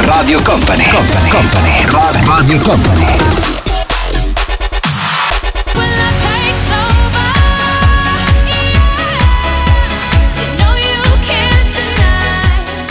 Radio Company. Company. Company. Radio Company.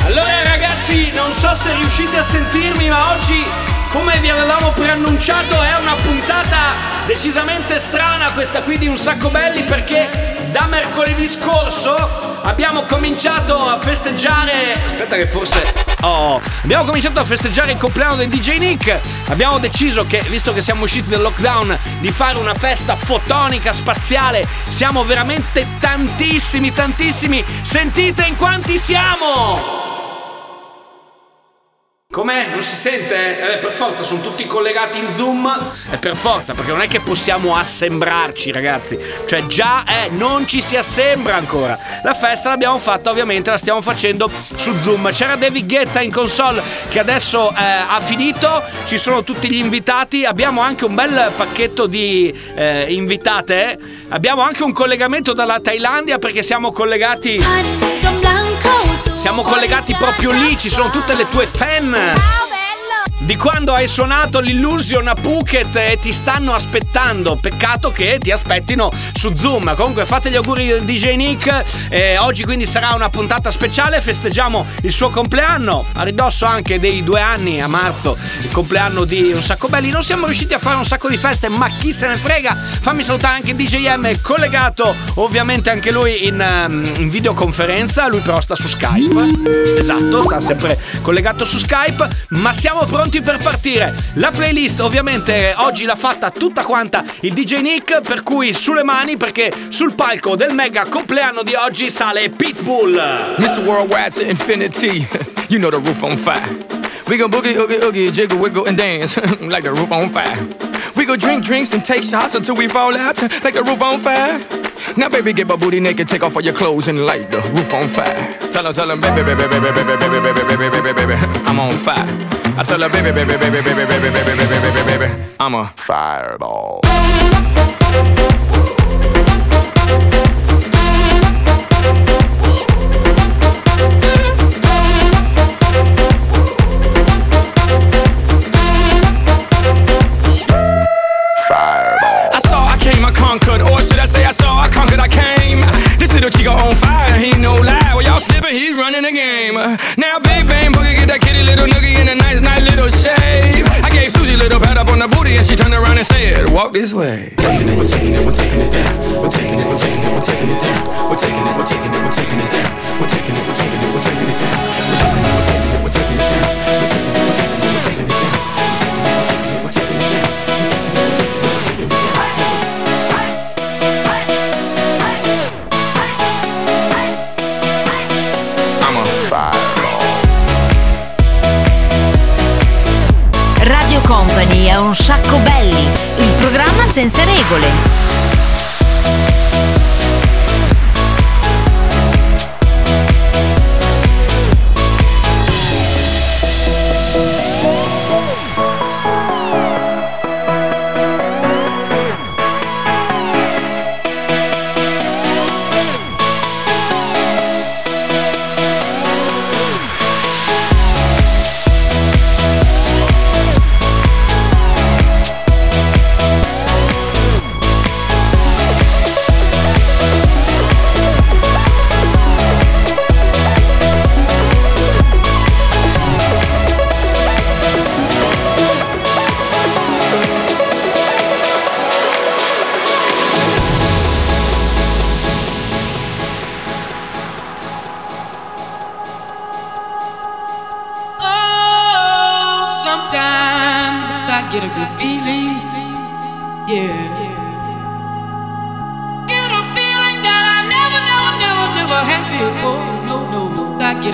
Allora ragazzi, non so se riuscite a sentirmi, ma oggi, come vi avevamo preannunciato, è una puntata decisamente strana questa qui di Un Sacco Belli, perché da mercoledì scorso abbiamo cominciato a festeggiare... Aspetta che forse... Oh, abbiamo cominciato a festeggiare il compleanno del DJ Nick. Abbiamo deciso che, visto che siamo usciti dal lockdown, di fare una festa fotonica spaziale. Siamo veramente tantissimi, tantissimi. Sentite in quanti siamo! Com'è? Non si sente? Per forza, sono tutti collegati in Zoom. Per forza, perché non è che possiamo assembrarci, ragazzi. Cioè già non ci si assembra ancora. La festa l'abbiamo fatta, ovviamente, la stiamo facendo su Zoom. C'era David Ghetta in console, che adesso ha finito. Ci sono tutti gli invitati. Abbiamo anche un bel pacchetto di invitate. Abbiamo anche un collegamento dalla Thailandia, perché siamo collegati... Siamo collegati proprio lì, ci sono tutte le tue fan di quando hai suonato l'Illusion a Phuket e ti stanno aspettando. Peccato che ti aspettino su Zoom. Comunque fate gli auguri del DJ Nick, oggi quindi sarà una puntata speciale. Festeggiamo il suo compleanno, a ridosso anche dei 2 anni a marzo, il compleanno di Un Sacco Belli. Non siamo riusciti a fare un sacco di feste, ma chi se ne frega. Fammi salutare anche DJ M, collegato ovviamente anche lui in videoconferenza. Lui però sta su Skype. Esatto, sta sempre collegato su Skype. Ma siamo pronti per partire. La playlist ovviamente oggi l'ha fatta tutta quanta il DJ Nick, per cui sulle mani, perché sul palco del mega compleanno di oggi sale Pitbull. Mr. Worldwide to infinity, you know the roof on fire. We gon' boogie, oogie, oogie, jiggle, wiggle and dance like the roof on fire. We gon' drink drinks and take shots until we fall out like the roof on fire. Now baby get my booty naked, take off all your clothes and light the roof on fire. Tell him, baby, baby, baby, baby, baby, baby, baby, baby, baby, baby, I'm on fire. I tell her, baby, baby, baby, baby, baby, baby, baby, baby, baby, baby, I'm a fireball. Fireball. I saw, I came, I conquered, or should I say I saw, I conquered, I came. This little chico on fire, he no lie. Well, y'all slipping, he's running the game. Now, big bang, boogie, get that kitty little noogie in a nice, nice little shave. I gave Susie a little pat up on the booty, and she turned around and said, walk this way. Taking it, we're taking it, we're taking it down. We're taking it, we're taking it, we're taking it down. We're taking it, we're taking it, we're taking it down. We're taking it, we're taking it, we're taking it down. We're taking it, we're taking it, we're taking it down. Company è Un Sacco Belli, il programma senza regole. Get a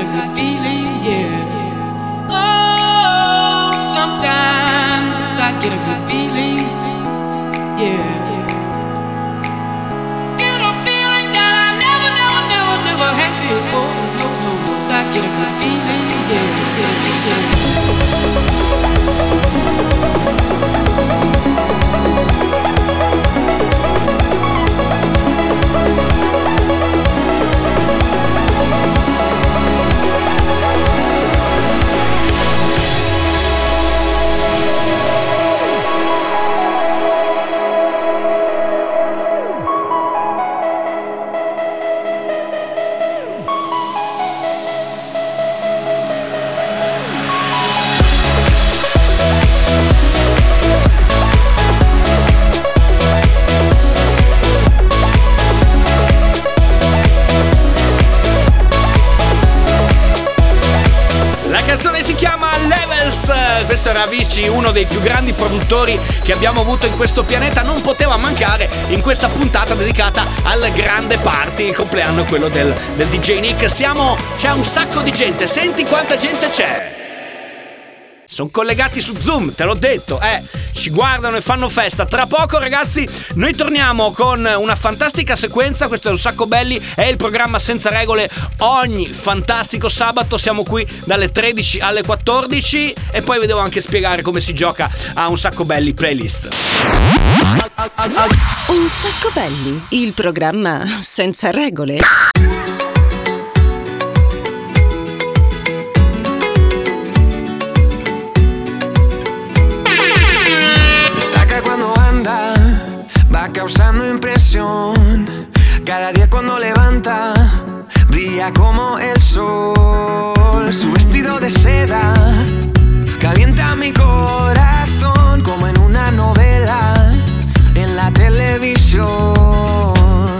good feeling, yeah. Oh, sometimes Uno dei più grandi produttori che abbiamo avuto in questo pianeta non poteva mancare in questa puntata dedicata al grande party, il compleanno è quello del DJ Nick. C'è un sacco di gente, senti quanta gente c'è! Sono collegati su Zoom, te l'ho detto, ci guardano e fanno festa. Tra poco, ragazzi, noi torniamo con una fantastica sequenza. Questo è Un Sacco Belli, è il programma senza regole. Ogni fantastico sabato siamo qui dalle 13 alle 14 e poi vi devo anche spiegare come si gioca a Un Sacco Belli playlist. Un Sacco Belli, il programma senza regole. Causando impresión, cada día cuando levanta, brilla como el sol. Su vestido de seda calienta mi corazón como en una novela en la televisión.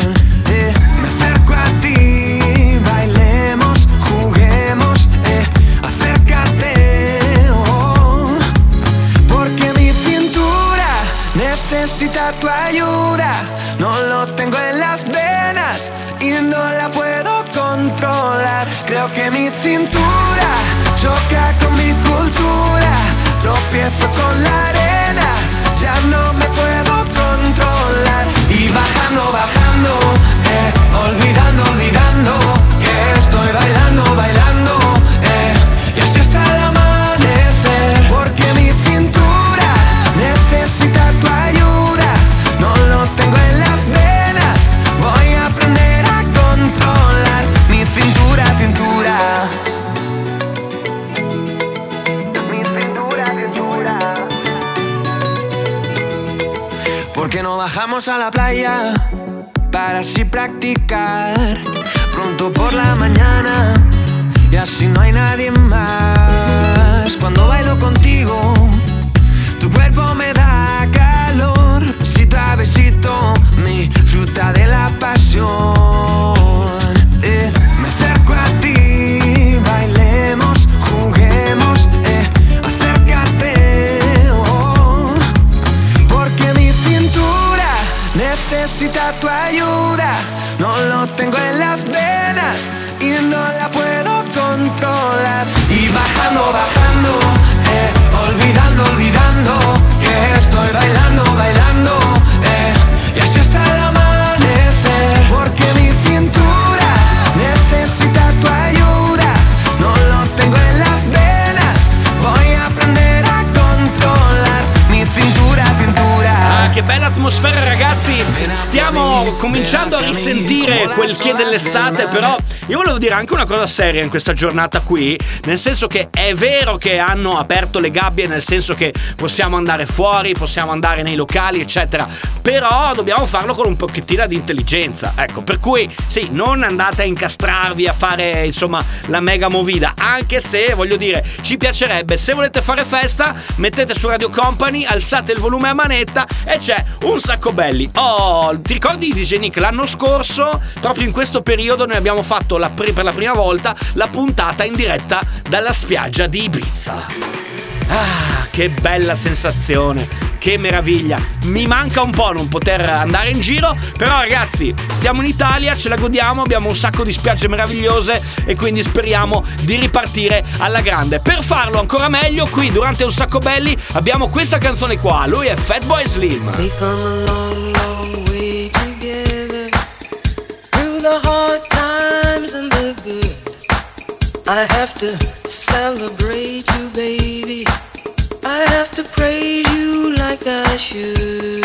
Me acerco a ti, bailemos, juguemos, acércate, oh, porque mi cintura necesita tu ayuda. No lo tengo en las venas y no la puedo controlar. Creo que mi cintura choca con mi cultura. Tropiezo con la arena, ya no me puedo controlar. Y bajando, bajando, olvidando, olvidando que estoy bailando, bailando, y así hasta el amanecer. Porque mi cintura necesita tu ayuda. No lo tengo en las venas, voy a aprender a controlar mi cintura, cintura. Mi cintura, cintura. Porque no bajamos a la playa para así practicar pronto por la mañana y así no hay nadie más. Cuando bailo contigo, tu cuerpo me da calor. Besito a besito, mi fruta de la pasión. Me acerco a ti, bailemos, juguemos, acércate, oh, porque mi cintura necesita tu ayuda. No lo tengo en las venas y no la puedo controlar. Y bajando, bajando, olvidando, olvidando que estoy bailando, bailando, y así hasta el amanecer. Porque mi cintura necesita tu ayuda. No lo tengo en las venas, voy a aprender a controlar mi cintura, cintura. Ah, che bella atmosfera, ragazzi! Stiamo cominciando a risentire quel che dell'estate, però io volevo dire anche una cosa seria in questa giornata qui, nel senso che è vero che hanno aperto le gabbie, nel senso che possiamo andare fuori, possiamo andare nei locali, eccetera, però dobbiamo farlo con un pochettino di intelligenza, ecco, per cui sì, non andate a incastrarvi a fare, insomma, la mega movida, anche se, voglio dire, ci piacerebbe, se volete fare festa, mettete su Radio Company, alzate il volume a manetta e c'è Un Sacco Belli. Oh, ti ricordi di DJ Nick? L'anno scorso, proprio in questo periodo, noi abbiamo fatto per la prima volta la puntata in diretta dalla spiaggia di Ibiza. Ah, che bella sensazione, che meraviglia. Mi manca un po' non poter andare in giro, però ragazzi, siamo in Italia, ce la godiamo, abbiamo un sacco di spiagge meravigliose e quindi speriamo di ripartire alla grande. Per farlo ancora meglio, qui durante Un Sacco Belli abbiamo questa canzone qua, lui è Fatboy Slim. I have to celebrate you, baby. I have to praise you like I should.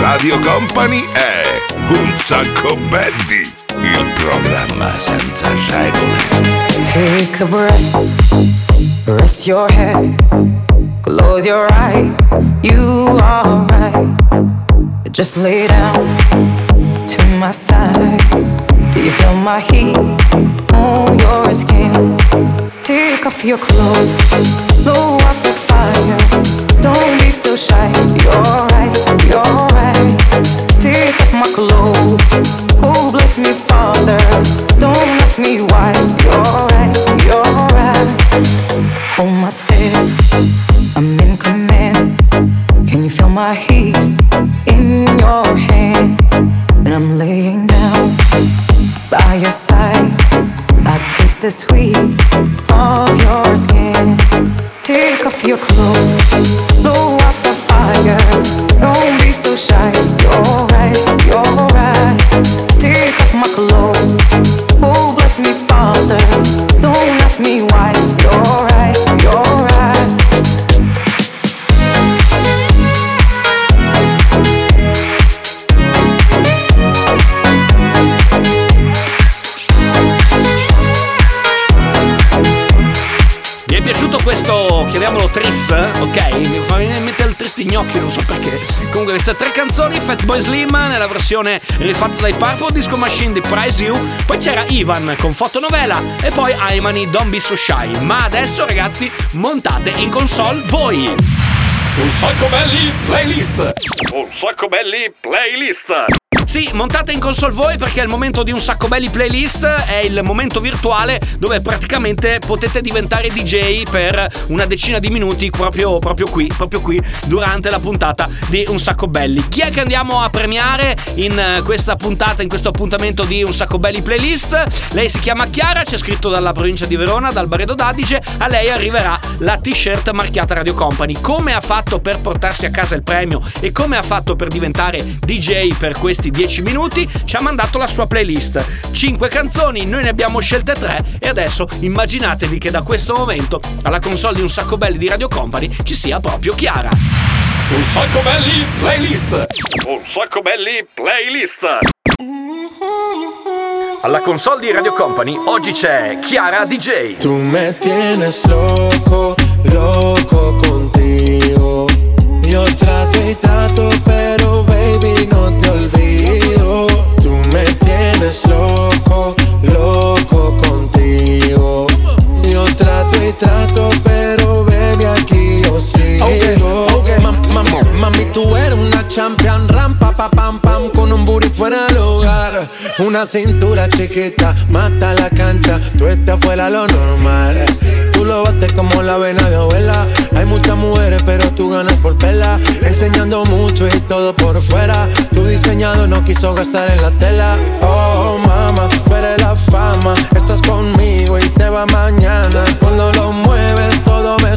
Radio Company è Un Sacco Belli, il programma senza regole. Take a breath, rest your head, close your eyes, you are right. Just lay down to my side. Do you feel my heat on your skin? Take off your clothes, blow up the fire. Don't be so shy, you're right, you're right. Take off my clothes, oh bless me Father. Don't ask me why, you're right, you're right. Hold my step, I'm in command. Can you feel my hips in your hands? And I'm laying down by your side. I taste the sweet of your skin. Take off your clothes, blow up the fire. Don't be so shy, you're right, you're right. Take off my clothes, oh bless me Father. Don't ask me why, you're right, you're right. Mi è piaciuto questo, chiamiamolo Tris, ok? Mi fa mettere il Tris di gnocchi, non so perché. Comunque queste tre canzoni, Fatboy Slim nella versione rifatta dai Purple Disco Machine di Prize You, poi c'era Ivan con Fotonovela e poi Aimani, Don't Be So Shy. Ma adesso ragazzi, montate in console voi! Un sacco belli playlist! Un sacco belli playlist! Sì, montate in console voi perché il momento di Un Sacco Belli Playlist è il momento virtuale dove praticamente potete diventare DJ per una decina di minuti proprio qui durante la puntata di Un Sacco Belli. Chi è che andiamo a premiare in questa puntata, in questo appuntamento di Un Sacco Belli Playlist? Lei si chiama Chiara, c'è scritto dalla provincia di Verona, dal Baredo d'Adige, a lei arriverà la t-shirt marchiata Radio Company. Come ha fatto per portarsi a casa il premio e come ha fatto per diventare DJ per questi 10 minuti? Ci ha mandato la sua playlist, 5 canzoni, noi ne abbiamo scelte 3 e adesso immaginatevi che da questo momento alla console di Un Sacco Belli di Radio Company ci sia proprio Chiara. Un Sacco Belli Playlist. Un Sacco Belli Playlist. Alla console di Radio Company oggi c'è Chiara DJ. Tu me tienes loco, loco contigo. Yo trato y trato pero baby no te olvido. Tú me tienes loco, loco contigo. Yo trato y trato pero baby aquí yo sigo. Okay. Mami tú eres una champion. Rampa pa pam pam con un booty fuera del hogar. Una cintura chiquita, mata la cancha. Tú estás fuera lo normal. Tú lo bates como la vena de abuela. Hay muchas mujeres pero tú ganas por pela. Enseñando mucho y todo por fuera. Tu diseñado no quiso gastar en la tela. Oh mama, tú eres la fama. Estás conmigo y te va mañana. Cuando lo mueves todo me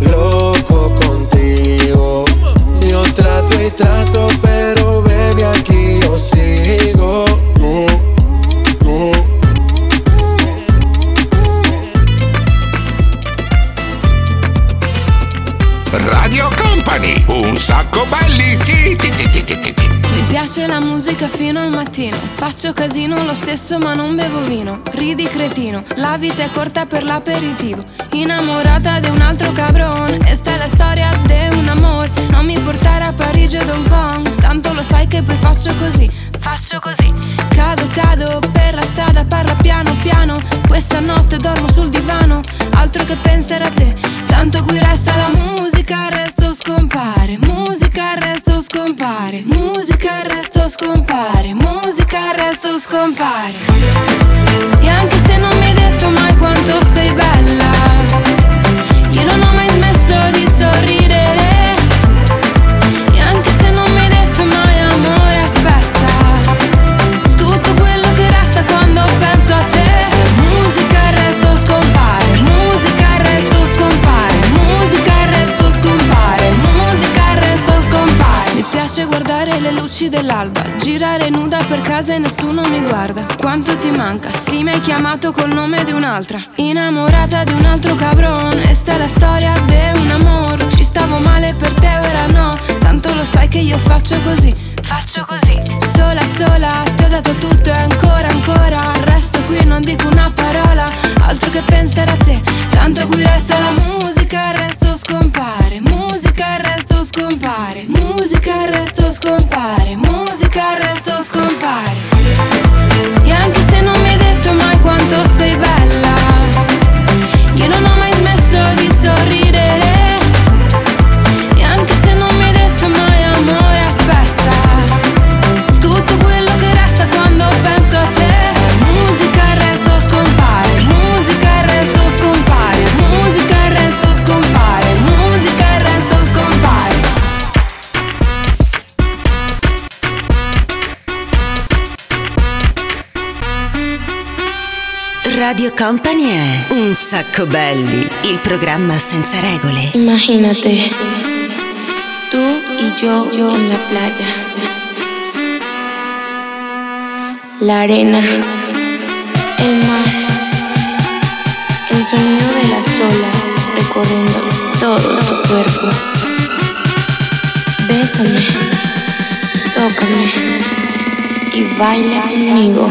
loco contigo. Yo trato y trato, pero baby aquí yo sigo. Un sacco belli. Mi piace la musica fino al mattino. Faccio casino lo stesso ma non bevo vino. Ridi cretino, la vita è corta per l'aperitivo. Innamorata di un altro cabron. E sta la storia di un amor. Non mi portare a Parigi o Hong Kong. Tanto lo sai che poi faccio così, faccio così. Cado per la strada, parla piano piano. Questa notte dormo sul divano. Altro che pensare a te. Tanto qui resta la musica, resto scompare. Musica, resto scompare. Musica, resto scompare. Musica, resto scompare. E anche se non mi hai detto mai quanto sei bella, io non ho mai smesso di sorridere. E anche se non mi hai detto mai amore, aspetta, tutto quello che resta quando penso a te. Musica, resto scompare. Musica, resto scompare. Musica, resto scompare. Musica, resto scompare. Mi piace guardare le luci dell'alba, girare nuda per casa e nessuno mi guarda. Quanto ti manca, sì mi hai chiamato col nome di un'altra. Innamorata di un altro cabron. E sta la storia di un amor. Ci stavo male per te, ora no. Tanto lo sai che io faccio così, faccio così. Sola, sola, ti ho dato tutto e ancora, ancora. Resto qui, non dico una parola. Altro che pensare a te. Tanto qui resta la musica, resto scompare. Musica, resto scompare. Musica, resto scompare. Musica, resto scompare. E anche se non mi hai detto mai quanto sei bella, io non ho mai smesso di sorridere. E anche se non mi hai detto mai amore, aspetta, Radio Company è Un Sacco Belli, il programma senza regole. Imagínate, tú y yo en la playa, la arena, el mar, el sonido de las olas recorriendo todo tu cuerpo. Bésame, tócame y baila conmigo.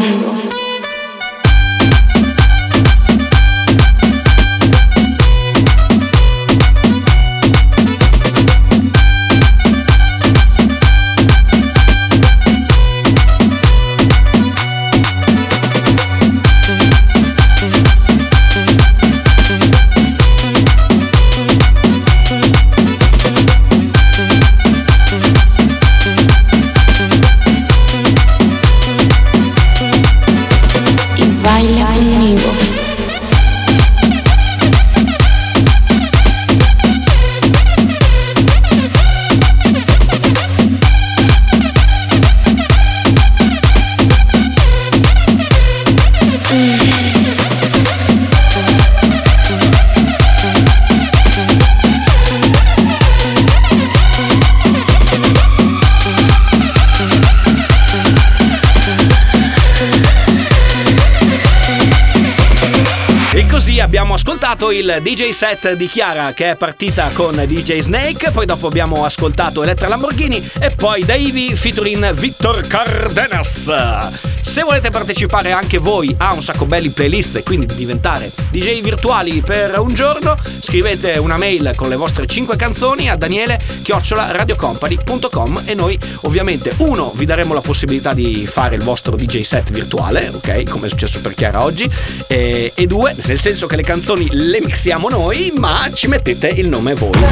Abbiamo ascoltato il DJ set di Chiara, che è partita con DJ Snake, poi dopo abbiamo ascoltato Elettra Lamborghini e poi Davy featuring Víctor Cardenas. Se volete partecipare anche voi a Un Sacco Belli Playlist e quindi diventare DJ virtuali per un giorno, scrivete una mail con le vostre 5 canzoni a daniele@radiocompany.com e noi ovviamente vi daremo la possibilità di fare il vostro DJ set virtuale, ok, come è successo per Chiara oggi, e due, nel senso che le canzoni le mixiamo noi, ma ci mettete il nome voi.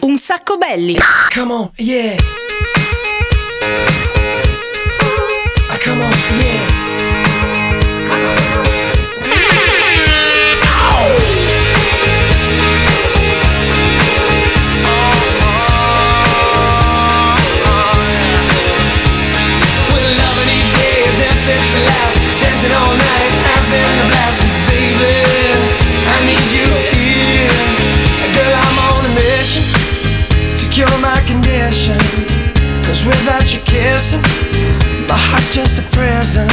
Un sacco belli. Come on, yeah. Come on, yeah. Without your kissing, my heart's just a prison.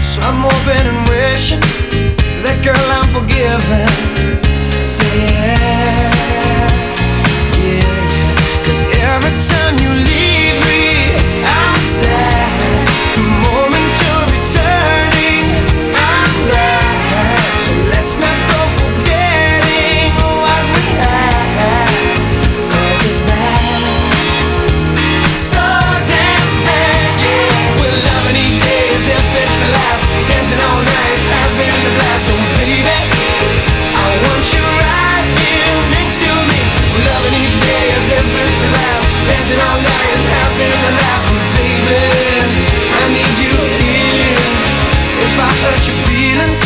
So I'm hoping and wishing that girl I'm forgiven. Say yeah, yeah, yeah. 'Cause every time you leave me, I'm sad. The moment you're returning, I'm glad. So let's not go forgetting what we had, 'cause it's bad. So dancing all night and having a laugh, 'cause baby, I need you here. If I hurt your feelings,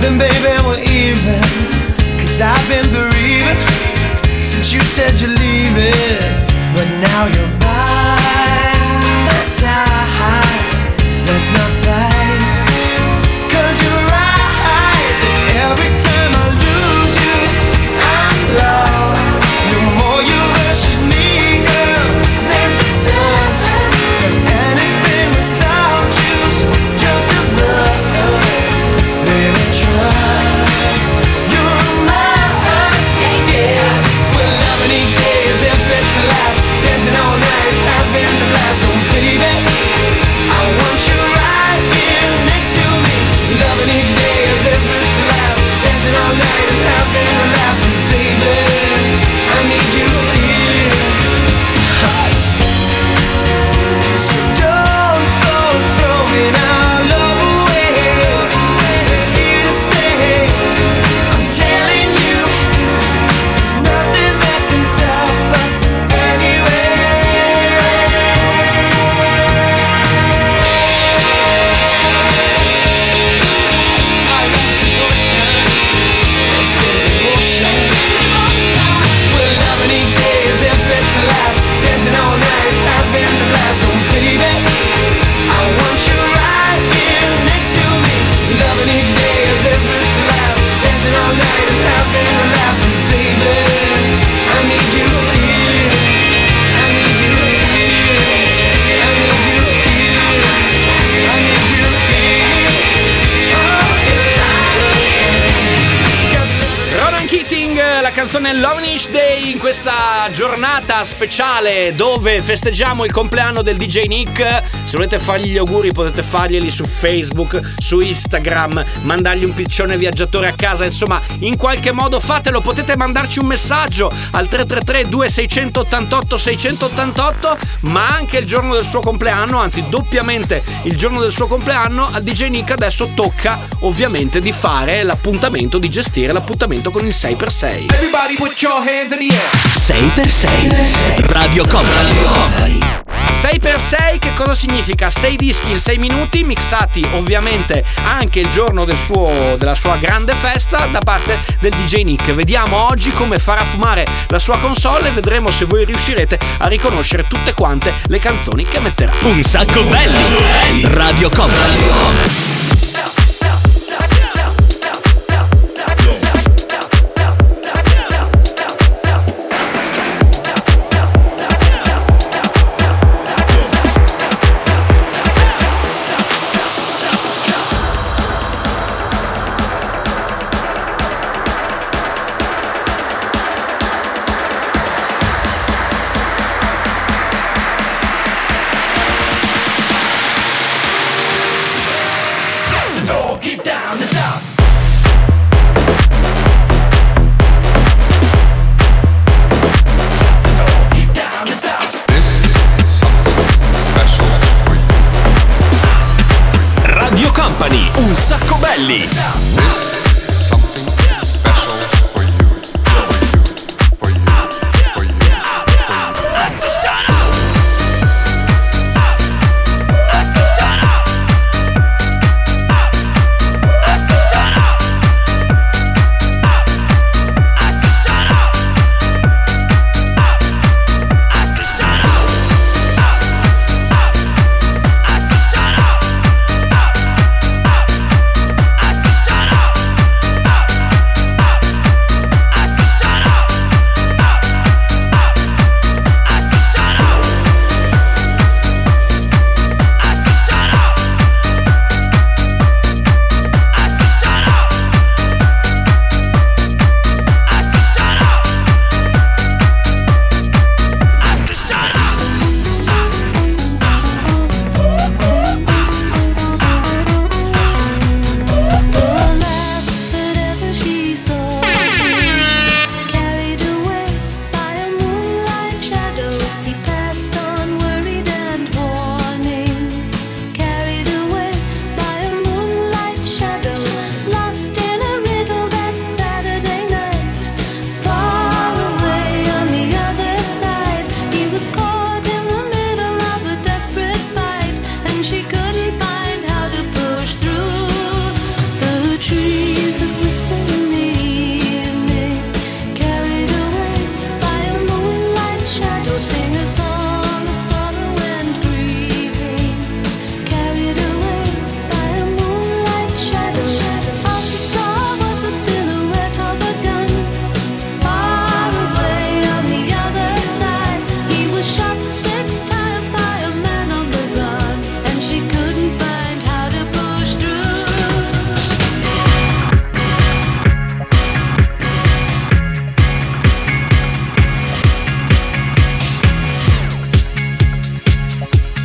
then baby we're even. 'Cause I've been bereaving since you said you're leaving. But now you're by my side, let's not fight. 'Cause you're right, that every time I lose you, I'm lost. No more you versus me. Dancing all night. Lovnish Day, in questa giornata speciale dove festeggiamo il compleanno del DJ Nick. Se volete fargli gli auguri potete farglieli su Facebook, su Instagram, mandargli un piccione viaggiatore a casa, insomma in qualche modo fatelo. Potete mandarci un messaggio al 333 2688 688, ma anche il giorno del suo compleanno, anzi doppiamente il giorno del suo compleanno al DJ Nick adesso tocca ovviamente di fare l'appuntamento, di gestire l'appuntamento con il 6x6. 6x6 Radio Company. 6x6 che cosa significa? 6 dischi in 6 minuti mixati ovviamente anche il giorno della sua grande festa da parte del DJ Nick. Vediamo oggi come farà fumare la sua console e vedremo se voi riuscirete a riconoscere tutte quante le canzoni che metterà. Un sacco belli Radio Company. Un sacco belli.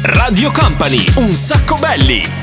Radio Company, un sacco belli!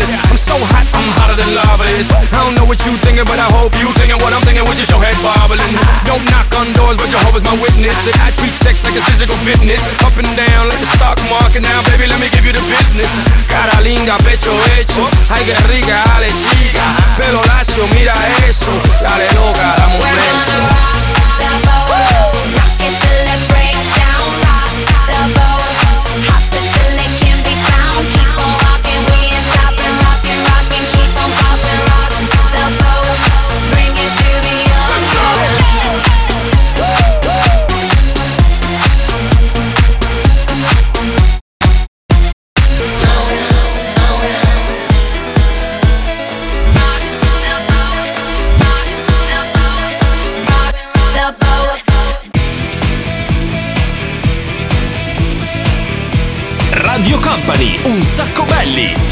marvelous. I'm so hot, I'm hotter than lava is. I don't know what you thinking, but I hope you thinking what I'm thinking with just your head bobbling. Don't knock on doors, but Jehovah's my witness. And I treat sex like it's physical fitness. Up and down like the stock market. Now, baby, let me give you the business. Cara linda, pecho hecho. Ay, que rica, ale chica. Pelo lacio, mira eso. Dale loca, dame un beso. Radio Company, un sacco belli!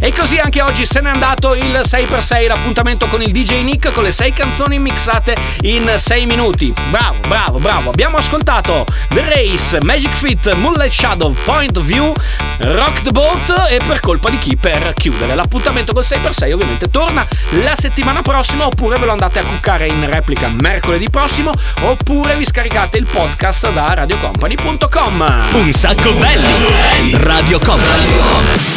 E così anche oggi se n'è andato il 6x6, l'appuntamento con il DJ Nick con le 6 canzoni mixate in 6 minuti. Bravo. Abbiamo ascoltato The Race, Magic Fit, Moonlight Shadow, Point of View, Rock the Boat e Per colpa di chi, per chiudere. L'appuntamento col 6x6 ovviamente torna la settimana prossima, oppure ve lo andate a cuccare in replica mercoledì prossimo, oppure vi scaricate il podcast da radiocompany.com. Un sacco belli, Radio Company.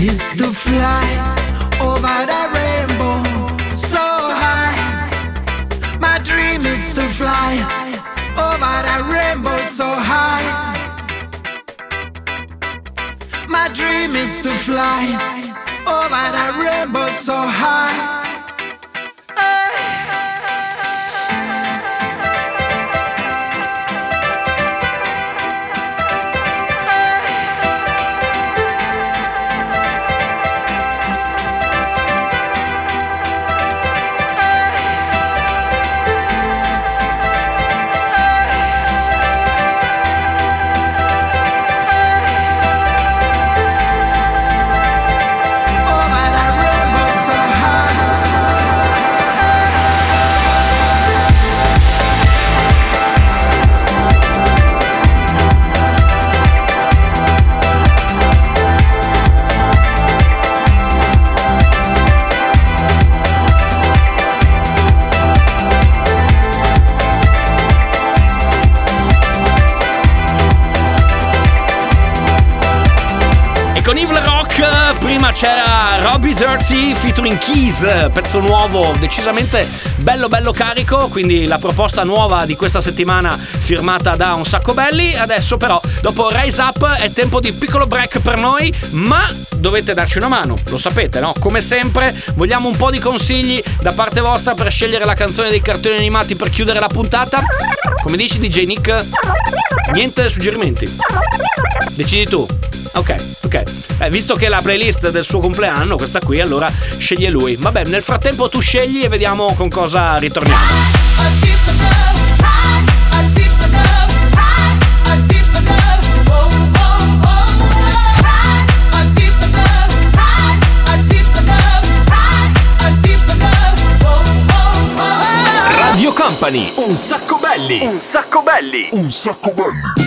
Is to fly over the rainbow, so my dream is to fly over that rainbow so high. C'era Robbie Dirty featuring Keys, pezzo nuovo, decisamente bello bello carico, quindi la proposta nuova di questa settimana firmata da Un Sacco Belli. Adesso però, dopo Rise Up, è tempo di piccolo break per noi, ma dovete darci una mano, lo sapete, no? Come sempre vogliamo un po' di consigli da parte vostra per scegliere la canzone dei cartoni animati per chiudere la puntata. Come dici DJ Nick? Niente suggerimenti? Decidi tu. Ok. Visto che è la playlist del suo compleanno, questa qui, allora sceglie lui. Vabbè, nel frattempo tu scegli e vediamo con cosa ritorniamo. Radio Company, Un Sacco Belli. Un Sacco Belli. Un Sacco Belli.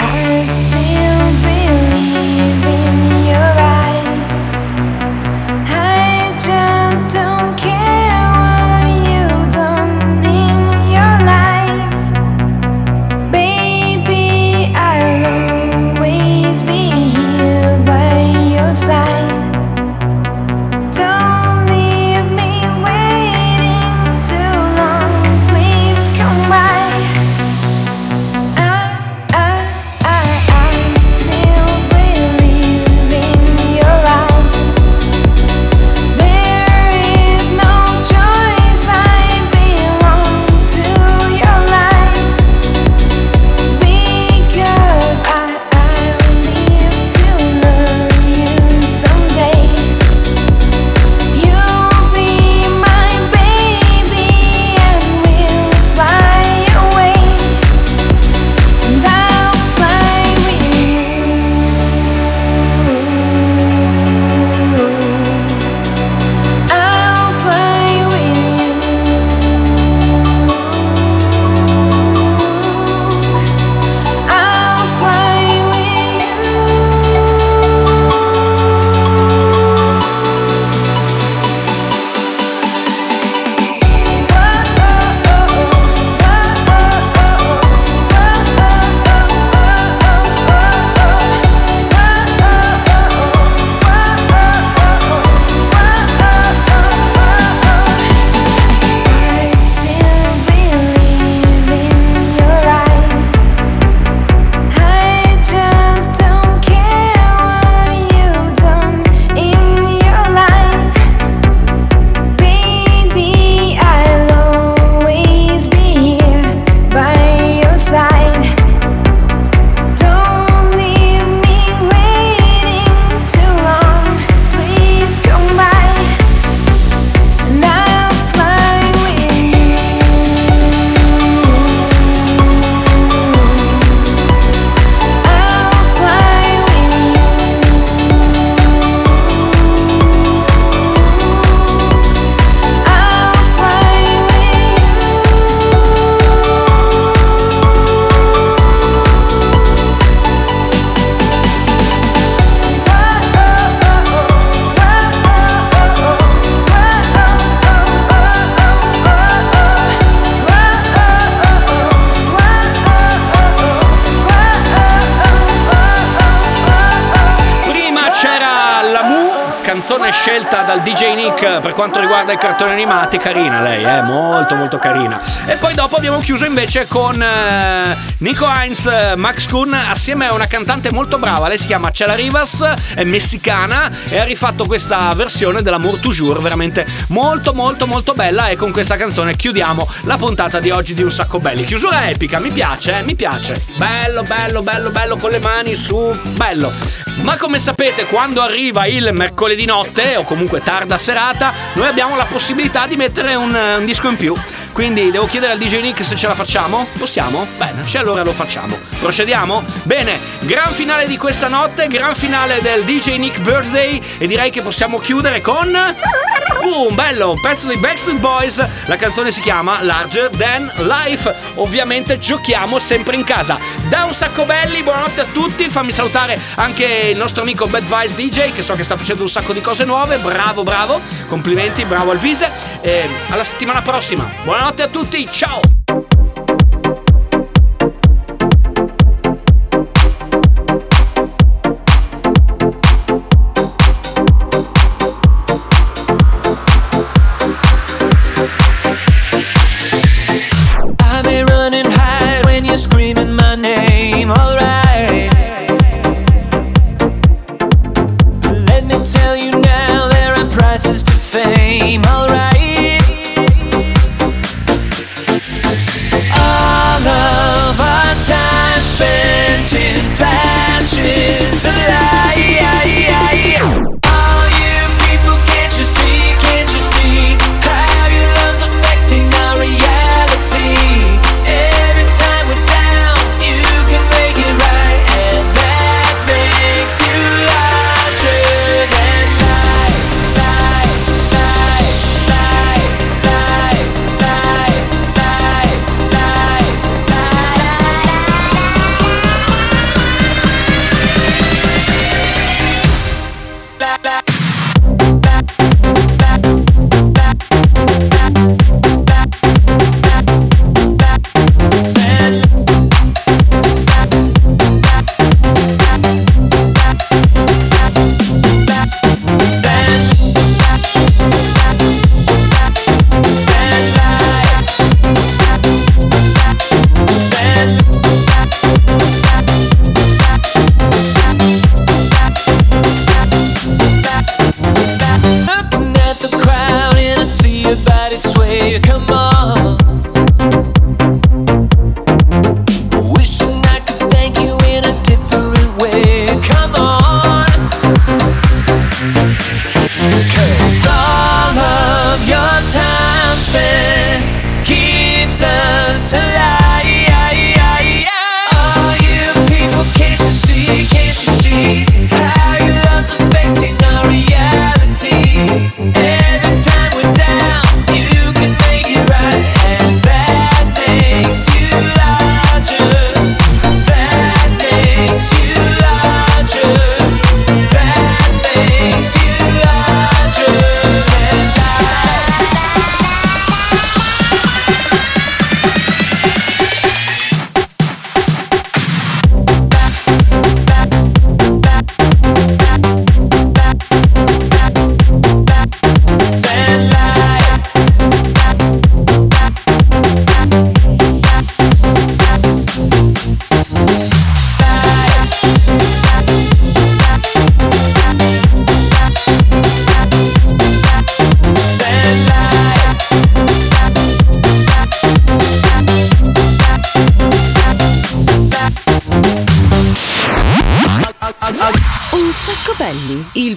I still believe in your eyes. I just don't care what you've done in your life. Baby, I'll always be here by your side. Don't leave me waiting too long. scelta dal DJ Nick per quanto riguarda i cartoni animati. Carina lei, molto molto carina. E poi dopo abbiamo chiuso invece con Nico Heinz, Max Kuhn, assieme a una cantante molto brava. Lei si chiama Cella Rivas, è messicana e ha rifatto questa versione dell'Amour Toujours, veramente molto molto molto bella. E con questa canzone chiudiamo la puntata di oggi di Un Sacco Belli. Chiusura epica, mi piace, mi piace. Bello, bello, bello, bello, con le mani su, bello. Ma come sapete, quando arriva il mercoledì notte o comunque tarda serata, noi abbiamo la possibilità di mettere un disco in più. Quindi devo chiedere al DJ Nick se ce la facciamo? Possiamo? Bene, cioè allora lo facciamo. Procediamo? Bene, gran finale di questa notte, gran finale del DJ Nick Birthday, e direi che possiamo chiudere con un bello pezzo dei Backstreet Boys. La canzone si chiama Larger Than Life. Ovviamente giochiamo sempre in casa. Da Un Sacco Belli, buonanotte a tutti. Fammi salutare anche il nostro amico Bad Vice DJ, che so che sta facendo un sacco di cose nuove. Bravo, bravo, complimenti, bravo Alvise. E alla settimana prossima. Buonanotte a tutti, ciao. Un Sacco Belli, il